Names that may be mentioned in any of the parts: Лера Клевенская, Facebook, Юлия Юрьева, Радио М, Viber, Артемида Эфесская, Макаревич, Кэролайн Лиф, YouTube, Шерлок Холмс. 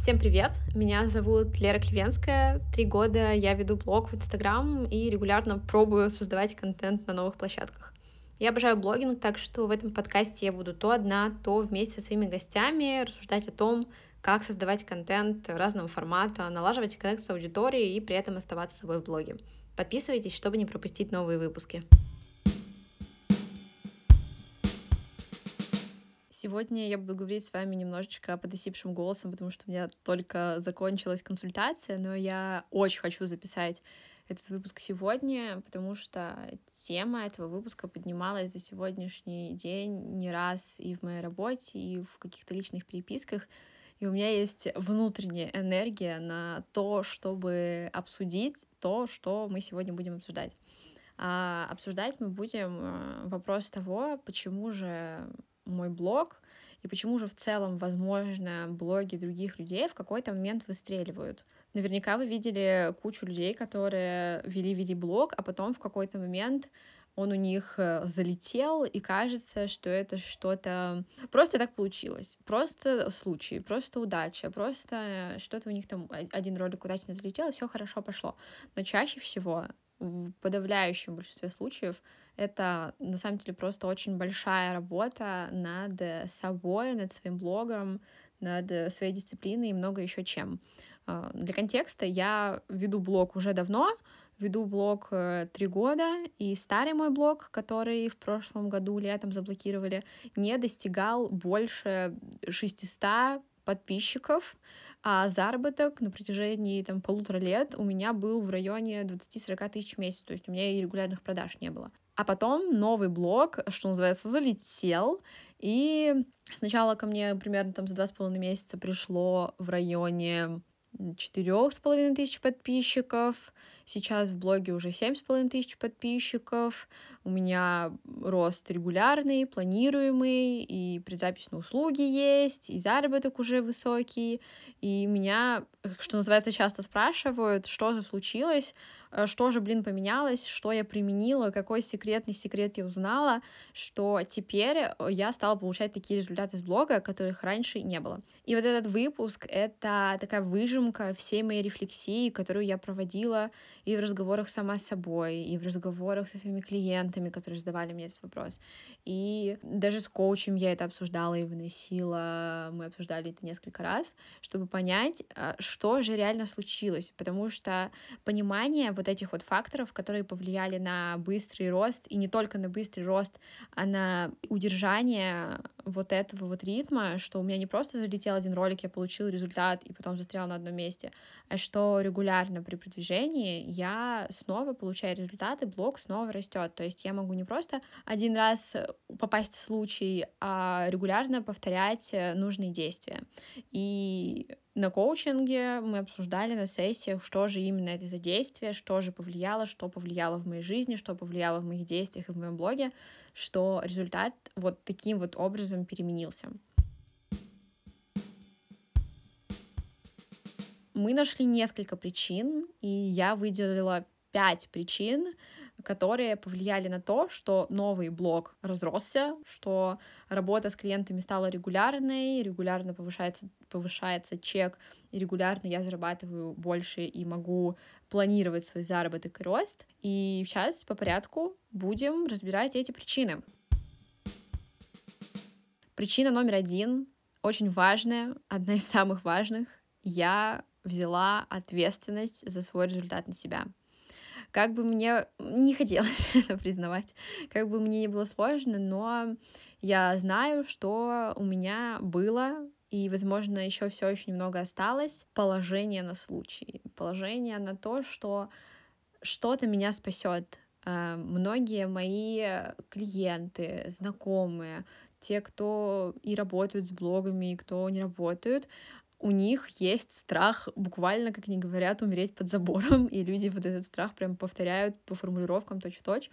Всем привет! Меня зовут Лера Клевенская. 3 года я веду блог в Инстаграм и регулярно пробую создавать контент на новых площадках. Я обожаю блогинг, так что в этом подкасте я буду то одна, то вместе со своими гостями рассуждать о том, как создавать контент разного формата, налаживать коннект с аудиторией и при этом оставаться собой в блоге. Подписывайтесь, чтобы не пропустить новые выпуски. Сегодня я буду говорить с вами немножечко подосипшим голосом, потому что у меня только закончилась консультация, но я очень хочу записать этот выпуск сегодня, потому что тема этого выпуска поднималась за сегодняшний день не раз и в моей работе, и в каких-то личных переписках, и у меня есть внутренняя энергия на то, чтобы обсудить то, что мы сегодня будем обсуждать. А обсуждать мы будем вопрос того, почему же мой блог, и почему же в целом, возможно, блоги других людей в какой-то момент выстреливают. Наверняка вы видели кучу людей, которые вели блог, а потом в какой-то момент он у них залетел, и кажется, что это что-то... Просто так получилось, просто случай, просто удача, просто что-то у них там один ролик удачно залетел, и все хорошо пошло. Но чаще всего, в подавляющем большинстве случаев, это на самом деле просто очень большая работа над собой, над своим блогом, над своей дисциплиной и много еще чем. Для контекста, я веду блог уже давно, веду блог 3 года, и старый мой блог, который в прошлом году летом заблокировали, не достигал больше 600 подписчиков, а заработок на протяжении 1,5 лет у меня был в районе 20-40 тысяч в месяц, то есть у меня и регулярных продаж не было. А потом новый блог, что называется, залетел, и сначала ко мне примерно за 2,5 месяца пришло в районе 4,5 тысяч подписчиков, сейчас в блоге уже 7,5 тысяч подписчиков, у меня рост регулярный, планируемый, и предзапись на услуги есть, и заработок уже высокий, и меня, что называется, часто спрашивают, что же случилось, что же, поменялось, что я применила, какой секретный секрет я узнала, что теперь я стала получать такие результаты с блога, которых раньше не было. И вот этот выпуск — это такая выжимка всей моей рефлексии, которую я проводила и в разговорах сама с собой, и в разговорах со своими клиентами, которые задавали мне этот вопрос. И даже с коучем я это обсуждала и выносила, мы обсуждали это несколько раз, чтобы понять, что же реально случилось, потому что понимание вот этих вот факторов, которые повлияли на быстрый рост, и не только на быстрый рост, а на удержание вот этого вот ритма, что у меня не просто залетел один ролик, я получила результат и потом застряла на одном месте, а что регулярно при продвижении я снова получаю результаты, блог снова растет, то есть я могу не просто один раз попасть в случай, а регулярно повторять нужные действия. И на коучинге мы обсуждали на сессиях, что же именно это за действие, что же повлияло, что повлияло в моей жизни, что повлияло в моих действиях и в моем блоге, что результат вот таким вот образом переменился. Мы нашли несколько причин, и я выделила 5 причин, которые повлияли на то, что новый блог разросся, что работа с клиентами стала регулярной, регулярно повышается чек, и регулярно я зарабатываю больше и могу планировать свой заработок и рост. И сейчас по порядку будем разбирать эти причины. Причина номер 1, очень важная, одна из самых важных. Я взяла ответственность за свой результат на себя. Как бы мне не хотелось это признавать, как бы мне не было сложно, но я знаю, что у меня было, и, возможно, еще все очень много осталось, положение на случай, положение на то, что что-то меня спасет. Многие мои клиенты, знакомые, те, кто и работают с блогами, и кто не работают, у них есть страх, буквально, как они говорят, умереть под забором, и люди вот этот страх прям повторяют по формулировкам точь-в-точь,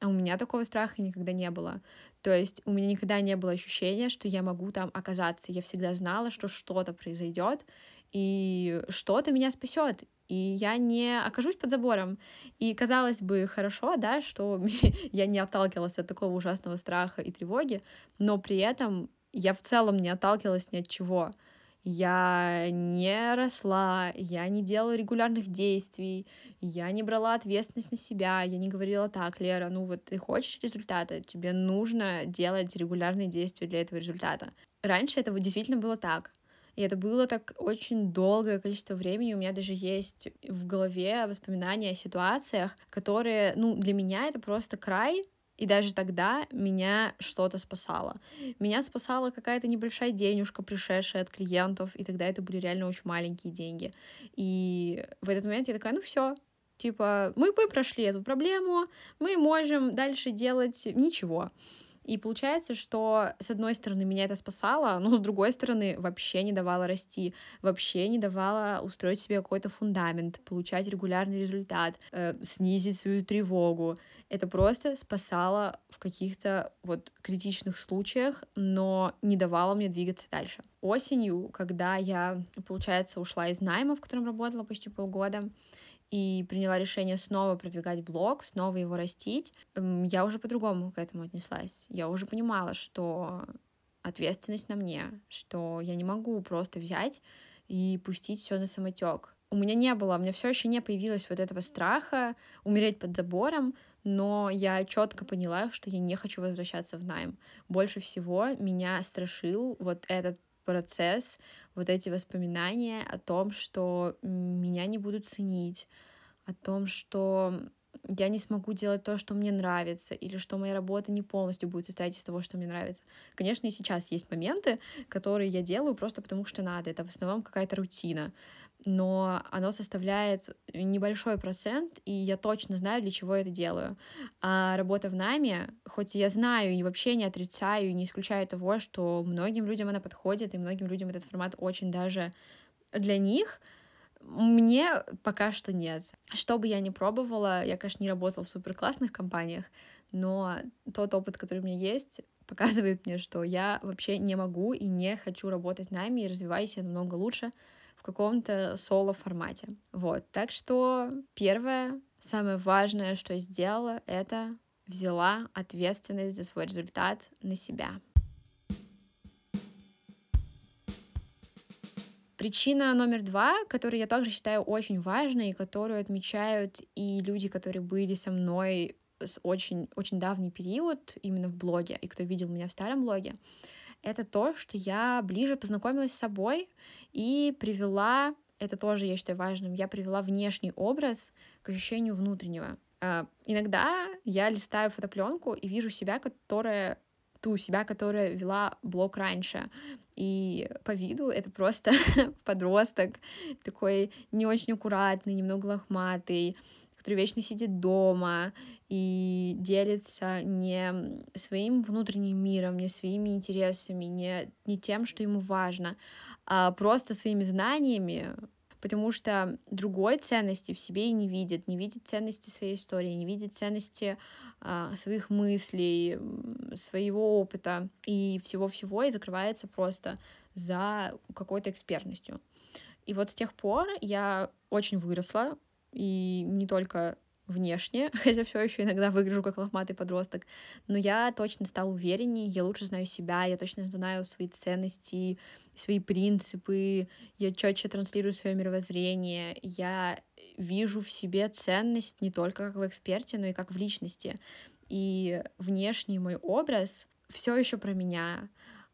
а у меня такого страха никогда не было. То есть у меня никогда не было ощущения, что я могу там оказаться, я всегда знала, что что-то произойдет, и что-то меня спасет, и я не окажусь под забором. И казалось бы, хорошо, да, что я не отталкивалась от такого ужасного страха и тревоги, но при этом я в целом не отталкивалась ни от чего. я не росла, я не делала регулярных действий, я не брала ответственность на себя, я не говорила: так, Лера, ну вот ты хочешь результата, тебе нужно делать регулярные действия для этого результата. Раньше это вот действительно было так. И это было так очень долгое количество времени. У меня даже есть в голове воспоминания о ситуациях, которые, ну, для меня это просто край, и даже тогда меня что-то спасало. Меня спасала какая-то небольшая денежка, пришедшая от клиентов, и тогда это были реально очень маленькие деньги. И в этот момент я такая: ну все, типа, мы прошли эту проблему, мы можем дальше делать ничего. И получается, что, с одной стороны, меня это спасало, но, с другой стороны, вообще не давало расти, вообще не давало устроить себе какой-то фундамент, получать регулярный результат, снизить свою тревогу. Это просто спасало в каких-то вот критичных случаях, но не давало мне двигаться дальше. Осенью, когда я, получается, ушла из найма, в котором работала почти полгода, и приняла решение снова продвигать блог, снова его растить, я уже по-другому к этому отнеслась. Я уже понимала, что ответственность на мне, что я не могу просто взять и пустить все на самотек. У меня не было, у меня все еще не появилось вот этого страха умереть под забором, но я четко поняла, что я не хочу возвращаться в найм. Больше всего меня страшил вот этот процесс, вот эти воспоминания о том, что меня не будут ценить, о том, что я не смогу делать то, что мне нравится, или что моя работа не полностью будет состоять из того, что мне нравится. Конечно, и сейчас есть моменты, которые я делаю просто потому, что надо. Это в основном какая-то рутина, но оно составляет небольшой процент, и я точно знаю, для чего я это делаю. А работа в найме, хоть я знаю и вообще не отрицаю, и не исключаю того, что многим людям она подходит, и многим людям этот формат очень даже для них, мне пока что нет. Что бы я ни пробовала, я, конечно, не работала в суперклассных компаниях, но тот опыт, который у меня есть, показывает мне, что я вообще не могу и не хочу работать в найме, и развиваюсь я намного лучше в каком-то соло-формате. Вот, так что первое, самое важное, что я сделала, это взяла ответственность за свой результат на себя. Причина номер 2, которую я также считаю очень важной, и которую отмечают и люди, которые были со мной с очень давний период именно в блоге, и кто видел меня в старом блоге, это то, что я ближе познакомилась с собой и привела, это тоже я считаю важным, я привела внешний образ к ощущению внутреннего. Иногда я листаю фотопленку и вижу себя, которая вела блог раньше. И по виду это просто подросток, такой не очень аккуратный, немного лохматый, который вечно сидит дома и делится не своим внутренним миром, не своими интересами, не тем, что ему важно, а просто своими знаниями, потому что другой ценности в себе и не видит ценности своей истории, не видит ценности своих мыслей, своего опыта и всего-всего, и закрывается просто за какой-то экспертностью. И вот с тех пор я очень выросла, и не только внешне, хотя все еще иногда выгляжу как лохматый подросток, но я точно стала увереннее, я лучше знаю себя, я точно знаю свои ценности, свои принципы, я четче транслирую свое мировоззрение, я вижу в себе ценность не только как в эксперте, но и как в личности. И внешний мой образ все еще про меня.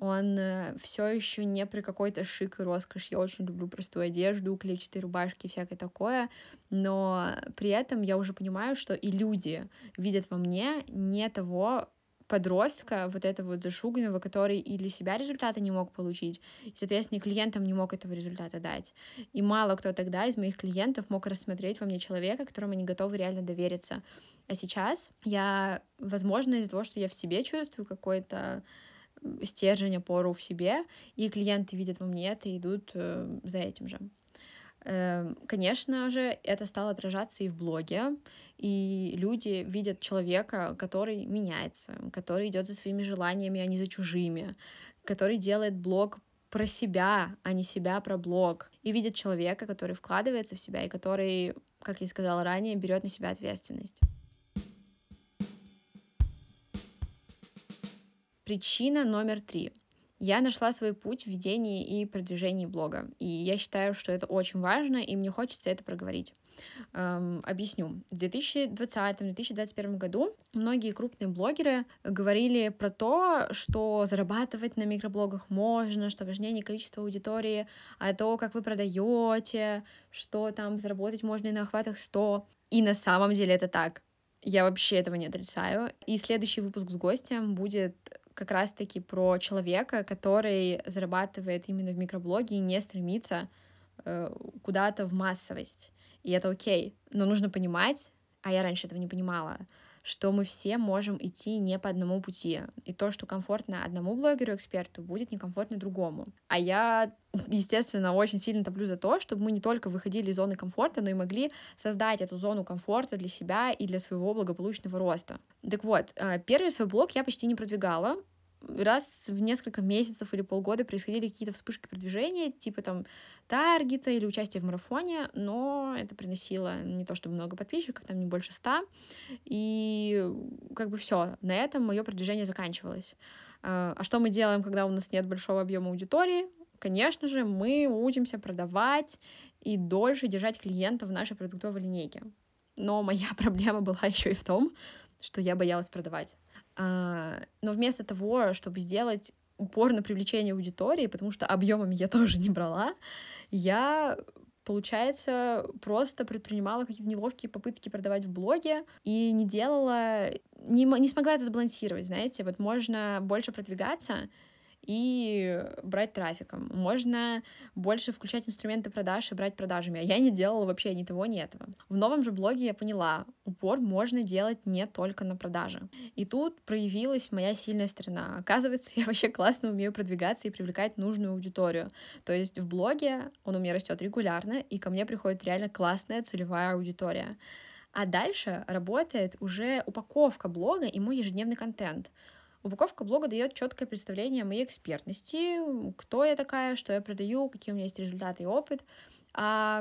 Он все еще не про какой-то шик и роскошь. Я очень люблю простую одежду, клетчатые рубашки и всякое такое, но при этом я уже понимаю, что и люди видят во мне не того подростка, вот этого вот зашуганного, который и для себя результата не мог получить, и, соответственно, и клиентам не мог этого результата дать. И мало кто тогда из моих клиентов мог рассмотреть во мне человека, которому они готовы реально довериться. А сейчас я, возможно, из-за того, что я в себе чувствую какой-то стержень, опору в себе, и клиенты видят во мне это и идут за этим же. Конечно же, это стало отражаться и в блоге, и люди видят человека, который меняется, который идет за своими желаниями, а не за чужими, который делает блог про себя, а не себя про блог, и видят человека, который вкладывается в себя и который, как я сказала ранее, берет на себя ответственность. Причина номер 3. Я нашла свой путь в ведении и продвижении блога, и я считаю, что это очень важно, и мне хочется это проговорить. Объясню. В 2020-2021 году многие крупные блогеры говорили про то, что зарабатывать на микроблогах можно, что важнее не количество аудитории, а то, как вы продаете, что там заработать можно и на охватах 100. И на самом деле это так. Я вообще этого не отрицаю. И следующий выпуск с гостем будет как раз-таки про человека, который зарабатывает именно в микроблоге и не стремится куда-то в массовость. И это окей. Но нужно понимать, а я раньше этого не понимала, что мы все можем идти не по одному пути. И то, что комфортно одному блогеру-эксперту, будет некомфортно другому. А я, естественно, очень сильно топлю за то, чтобы мы не только выходили из зоны комфорта, но и могли создать эту зону комфорта для себя и для своего благополучного роста. Так вот, первый свой блог я почти не продвигала. Раз в несколько месяцев или полгода происходили какие-то вспышки продвижения, типа там таргета или участия в марафоне, но это приносило не то чтобы много подписчиков, там не больше 100, и как бы все, на этом мое продвижение заканчивалось. А что мы делаем, когда у нас нет большого объема аудитории? Конечно же, мы учимся продавать и дольше держать клиентов в нашей продуктовой линейке. Но моя проблема была еще и в том, что я боялась продавать. Но вместо того, чтобы сделать упор на привлечение аудитории, потому что объемами я тоже не брала, я, получается, просто предпринимала какие-то неловкие попытки продавать в блоге и не делала, не смогла это сбалансировать, знаете, вот можно больше продвигаться и брать трафиком, можно больше включать инструменты продаж и брать продажами, а я не делала вообще ни того, ни этого. В новом же блоге я поняла, упор можно делать не только на продажи. И тут проявилась моя сильная сторона. Оказывается, я вообще классно умею продвигаться и привлекать нужную аудиторию. То есть в блоге он у меня растет регулярно, и ко мне приходит реально классная целевая аудитория. А дальше работает уже упаковка блога и мой ежедневный контент. Упаковка блога дает четкое представление о моей экспертности, кто я такая, что я продаю, какие у меня есть результаты и опыт. А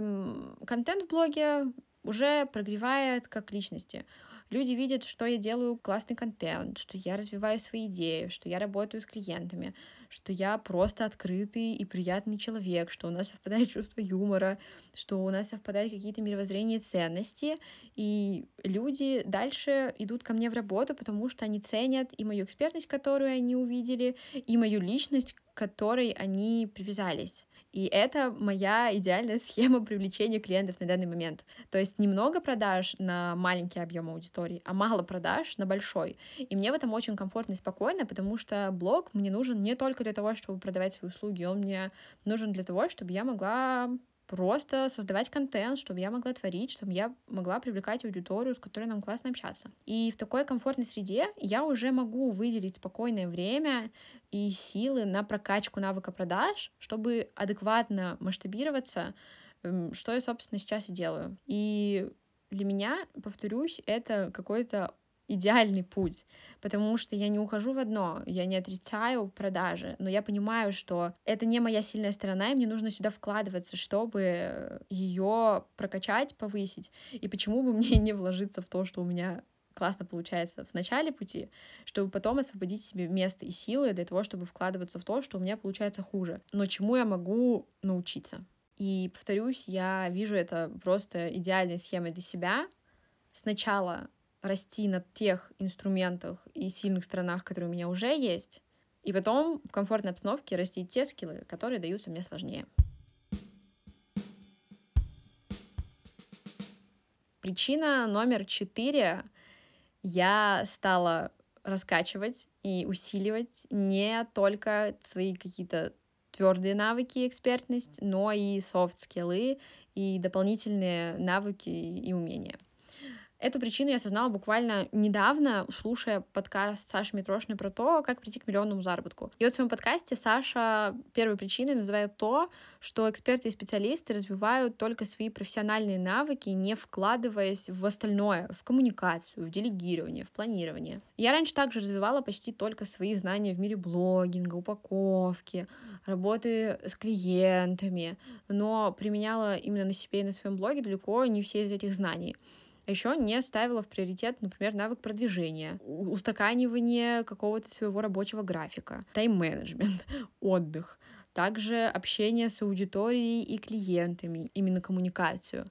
контент в блоге уже прогревает как личности. Люди видят, что я делаю классный контент, что я развиваю свои идеи, что я работаю с клиентами, что я просто открытый и приятный человек, что у нас совпадает чувство юмора, что у нас совпадают какие-то мировоззрения и ценности, и люди дальше идут ко мне в работу, потому что они ценят и мою экспертность, которую они увидели, и мою личность, к которой они привязались. И это моя идеальная схема привлечения клиентов на данный момент. То есть немного продаж на маленький объем аудитории, а мало продаж на большой. И мне в этом очень комфортно и спокойно, потому что блог мне нужен не только для того, чтобы продавать свои услуги, он мне нужен для того, чтобы я могла просто создавать контент, чтобы я могла творить, чтобы я могла привлекать аудиторию, с которой нам классно общаться. И в такой комфортной среде я уже могу выделить спокойное время и силы на прокачку навыка продаж, чтобы адекватно масштабироваться, что я, собственно, сейчас и делаю. И для меня, повторюсь, это какой-то идеальный путь, потому что я не ухожу в одно, я не отрицаю продажи, но я понимаю, что это не моя сильная сторона, и мне нужно сюда вкладываться, чтобы ее прокачать, повысить. И почему бы мне не вложиться в то, что у меня классно получается в начале пути, чтобы потом освободить себе место и силы для того, чтобы вкладываться в то, что у меня получается хуже, но чему я могу научиться. И, повторюсь, я вижу это просто идеальной схемой для себя. Сначала расти на тех инструментах и сильных сторонах, которые у меня уже есть, и потом в комфортной обстановке расти те скиллы, которые даются мне сложнее. Причина номер 4. Я стала раскачивать и усиливать не только свои какие-то твердые навыки, экспертность, но и софт-скиллы, и дополнительные навыки и умения. Эту причину я осознала буквально недавно, слушая подкаст Саши Митрошиной про то, как прийти к миллионному заработку. И вот в своем подкасте Саша первой причиной называет то, что эксперты и специалисты развивают только свои профессиональные навыки, не вкладываясь в остальное, в коммуникацию, в делегирование, в планирование. Я раньше также развивала почти только свои знания в мире блогинга, упаковки, работы с клиентами, но применяла именно на себе и на своем блоге далеко не все из этих знаний. А еще не ставила в приоритет, например, навык продвижения, устаканивание какого-то своего рабочего графика, тайм-менеджмент, отдых, также общение с аудиторией и клиентами, именно коммуникацию.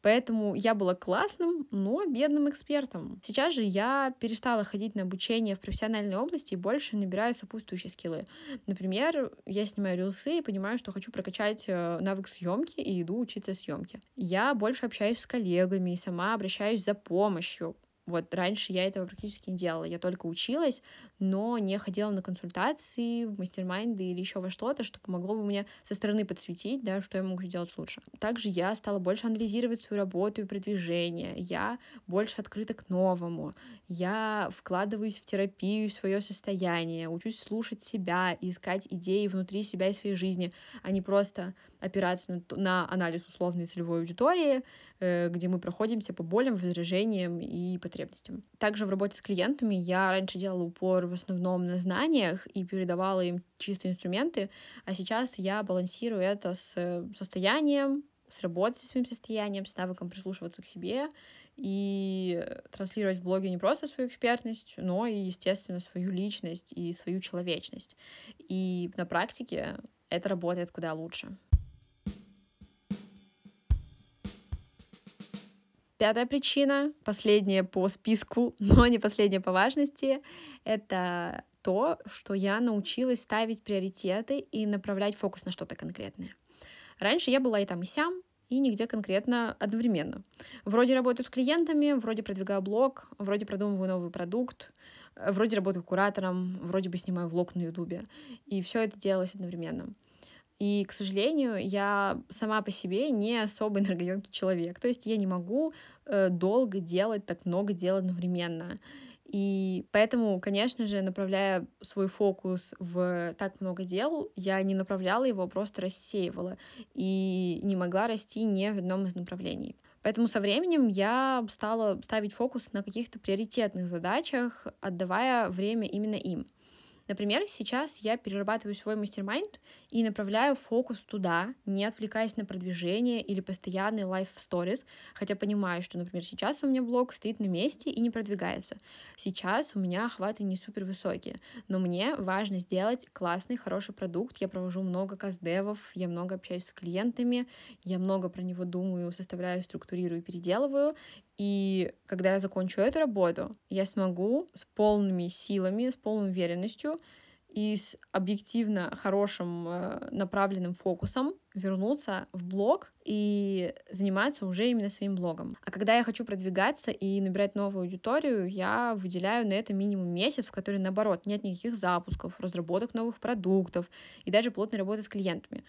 Поэтому я была классным, но бедным экспертом. Сейчас же я перестала ходить на обучение в профессиональной области и больше набираю сопутствующие скиллы. Например, я снимаю рилсы и понимаю, что хочу прокачать навык съемки и иду учиться съемке. Я больше общаюсь с коллегами и сама обращаюсь за помощью. Вот раньше я этого практически не делала, я только училась, но не ходила на консультации, в мастер-майнды или еще во что-то, что помогло бы мне со стороны подсветить, да, что я могу сделать лучше. Также я стала больше анализировать свою работу и продвижение, я больше открыта к новому, я вкладываюсь в терапию, в свое состояние, учусь слушать себя и искать идеи внутри себя и своей жизни, а не просто опираться на анализ условной целевой аудитории, где мы проходимся по болям, возражениям и потребностям. Также в работе с клиентами я раньше делала упор в основном на знаниях и передавала им чистые инструменты, а сейчас я балансирую это с состоянием, с работой со своим состоянием, с навыком прислушиваться к себе и транслировать в блоге не просто свою экспертность, но и, естественно, свою личность и свою человечность. И на практике это работает куда лучше. Пятая причина, последняя по списку, но не последняя по важности, это то, что я научилась ставить приоритеты и направлять фокус на что-то конкретное. Раньше я была и там, и сям, и нигде конкретно одновременно. Вроде работаю с клиентами, вроде продвигаю блог, вроде продумываю новый продукт, вроде работаю куратором, вроде бы снимаю влог на Ютубе. И все это делалось одновременно. И, к сожалению, я сама по себе не особо энергоемкий человек. То есть я не могу долго делать так много дел одновременно. И поэтому, конечно же, направляя свой фокус в так много дел, я не направляла его, просто рассеивала. И не могла расти ни в одном из направлений. Поэтому со временем я стала ставить фокус на каких-то приоритетных задачах, отдавая время именно им. Например, сейчас я перерабатываю свой мастер-майнд и направляю фокус туда, не отвлекаясь на продвижение или постоянный лайв в сторис, хотя понимаю, что, например, сейчас у меня блог стоит на месте и не продвигается. Сейчас у меня охваты не супер высокие, но мне важно сделать классный, хороший продукт. Я провожу много каздевов, я много общаюсь с клиентами, я много про него думаю, составляю, структурирую, переделываю. И когда я закончу эту работу, я смогу с полными силами, с полной уверенностью и с объективно хорошим направленным фокусом вернуться в блог и заниматься уже именно своим блогом. А когда я хочу продвигаться и набирать новую аудиторию, я выделяю на это минимум месяц, в который, наоборот, нет никаких запусков, разработок новых продуктов и даже плотной работы с клиентами.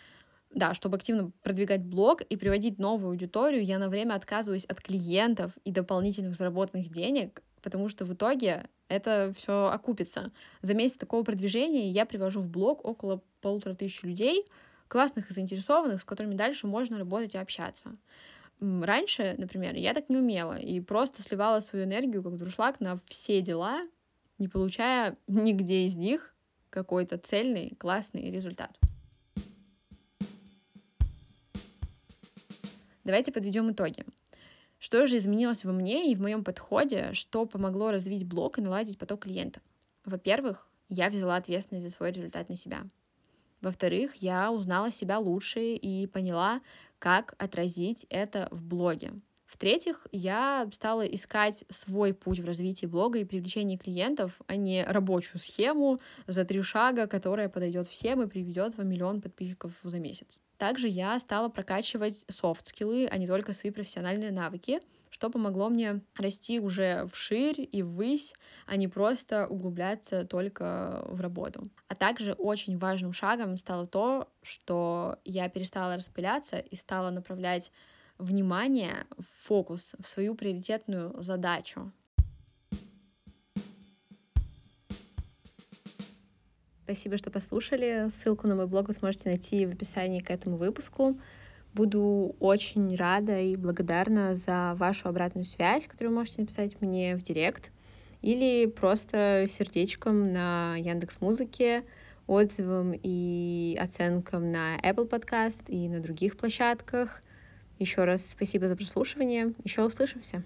Да, чтобы активно продвигать блог и приводить новую аудиторию, я на время отказываюсь от клиентов и дополнительных заработанных денег, потому что в итоге это все окупится. За месяц такого продвижения я привожу в блог около 1500 людей, классных и заинтересованных, с которыми дальше можно работать и общаться. Раньше, например, я так не умела и просто сливала свою энергию как дуршлаг на все дела, не получая нигде из них какой-то цельный, классный результат. Давайте подведем итоги. Что же изменилось во мне и в моем подходе, что помогло развить блог и наладить поток клиентов? Во-первых, я взяла ответственность за свой результат на себя. Во-вторых, я узнала себя лучше и поняла, как отразить это в блоге. В-третьих, я стала искать свой путь в развитии блога и привлечении клиентов, а не рабочую схему за 3 шага, которая подойдет всем и приведет в 1 миллион подписчиков за месяц. Также я стала прокачивать софт-скиллы, а не только свои профессиональные навыки, что помогло мне расти уже вширь и ввысь, а не просто углубляться только в работу. А также очень важным шагом стало то, что я перестала распыляться и стала направлять внимание, фокус в свою приоритетную задачу. Спасибо, что послушали. Ссылку на мой блог вы сможете найти в описании к этому выпуску. Буду очень рада и благодарна за вашу обратную связь, которую можете написать мне в директ или просто сердечком на Яндекс.Музыке, отзывом и оценкам на Apple Podcast и на других площадках. Еще раз спасибо за прослушивание. Еще услышимся.